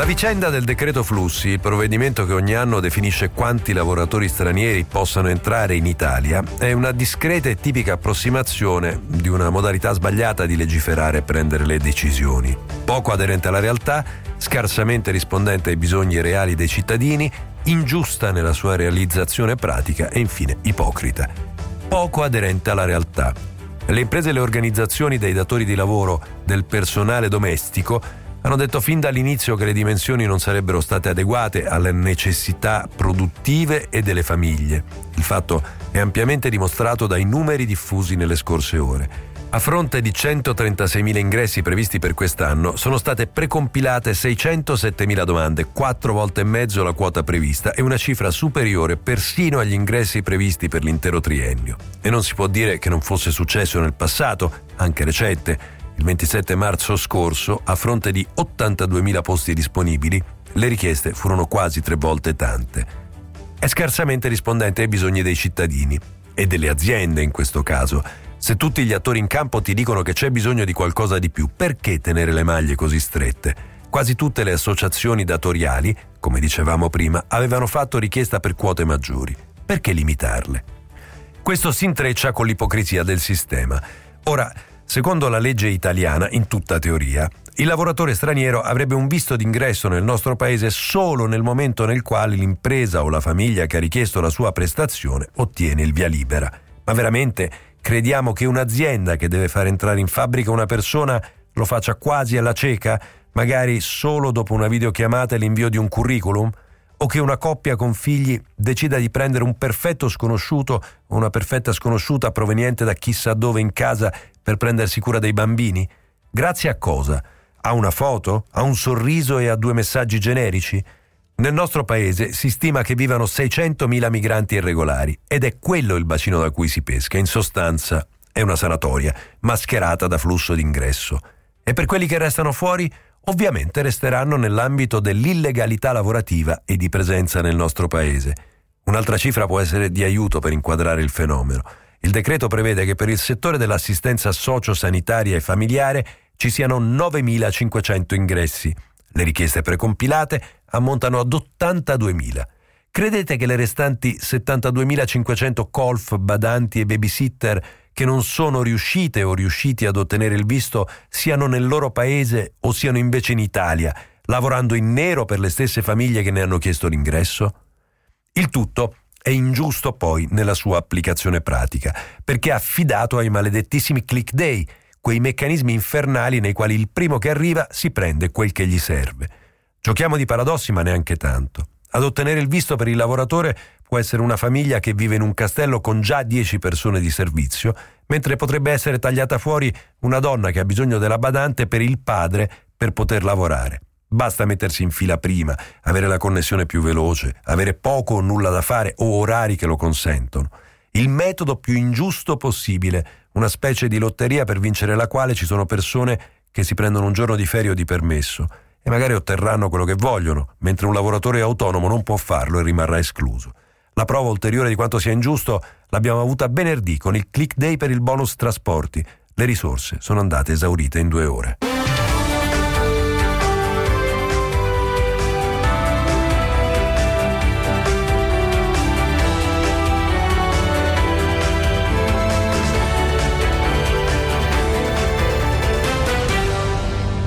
La vicenda del decreto flussi, il provvedimento che ogni anno definisce quanti lavoratori stranieri possano entrare in Italia, è una discreta e tipica approssimazione di una modalità sbagliata di legiferare e prendere le decisioni, poco aderente alla realtà, scarsamente rispondente ai bisogni reali dei cittadini, ingiusta nella sua realizzazione pratica e infine ipocrita. Poco aderente alla realtà. Le imprese e le organizzazioni dei datori di lavoro del personale domestico hanno detto fin dall'inizio che le dimensioni non sarebbero state adeguate alle necessità produttive e delle famiglie. Il fatto è ampiamente dimostrato dai numeri diffusi nelle scorse ore. A fronte di 136.000 ingressi previsti per quest'anno, sono state precompilate 607.000 domande, 4,5 volte la quota prevista e una cifra superiore persino agli ingressi previsti per l'intero triennio. E non si può dire che non fosse successo nel passato, anche recente. Il 27 marzo scorso, a fronte di 82.000 posti disponibili, le richieste furono quasi 3 volte tante. È scarsamente rispondente ai bisogni dei cittadini e delle aziende in questo caso. Se tutti gli attori in campo ti dicono che c'è bisogno di qualcosa di più, perché tenere le maglie così strette? Quasi tutte le associazioni datoriali, come dicevamo prima, avevano fatto richiesta per quote maggiori. Perché limitarle? Questo si intreccia con l'ipocrisia del sistema. Ora, secondo la legge italiana, in tutta teoria, il lavoratore straniero avrebbe un visto d'ingresso nel nostro paese solo nel momento nel quale l'impresa o la famiglia che ha richiesto la sua prestazione ottiene il via libera. Ma veramente crediamo che un'azienda che deve far entrare in fabbrica una persona lo faccia quasi alla cieca, magari solo dopo una videochiamata e l'invio di un curriculum? O che una coppia con figli decida di prendere un perfetto sconosciuto o una perfetta sconosciuta proveniente da chissà dove in casa per prendersi cura dei bambini? Grazie a cosa? A una foto? A un sorriso e a 2 messaggi generici? Nel nostro paese si stima che vivano 600.000 migranti irregolari ed è quello il bacino da cui si pesca. In sostanza è una sanatoria mascherata da flusso d'ingresso. E per quelli che restano fuori? Ovviamente resteranno nell'ambito dell'illegalità lavorativa e di presenza nel nostro paese. Un'altra cifra può essere di aiuto per inquadrare il fenomeno. Il decreto prevede che per il settore dell'assistenza socio-sanitaria e familiare ci siano 9.500 ingressi. Le richieste precompilate ammontano ad 82.000. Credete che le restanti 72.500 colf, badanti e babysitter che non sono riuscite o riusciti ad ottenere il visto siano nel loro paese o siano invece in Italia, lavorando in nero per le stesse famiglie che ne hanno chiesto l'ingresso? Il tutto è ingiusto poi nella sua applicazione pratica, perché è affidato ai maledettissimi click day, quei meccanismi infernali nei quali il primo che arriva si prende quel che gli serve. Giochiamo di paradossi, ma neanche tanto. Ad ottenere il visto per il lavoratore può essere una famiglia che vive in un castello con già 10 persone di servizio, mentre potrebbe essere tagliata fuori una donna che ha bisogno della badante per il padre per poter lavorare. Basta mettersi in fila prima, avere la connessione più veloce, avere poco o nulla da fare o orari che lo consentono. Il metodo più ingiusto possibile, una specie di lotteria per vincere la quale ci sono persone che si prendono un giorno di ferie o di permesso e magari otterranno quello che vogliono, mentre un lavoratore autonomo non può farlo e rimarrà escluso. La prova ulteriore di quanto sia ingiusto l'abbiamo avuta venerdì con il click day per il bonus trasporti. Le risorse sono andate esaurite in 2 ore.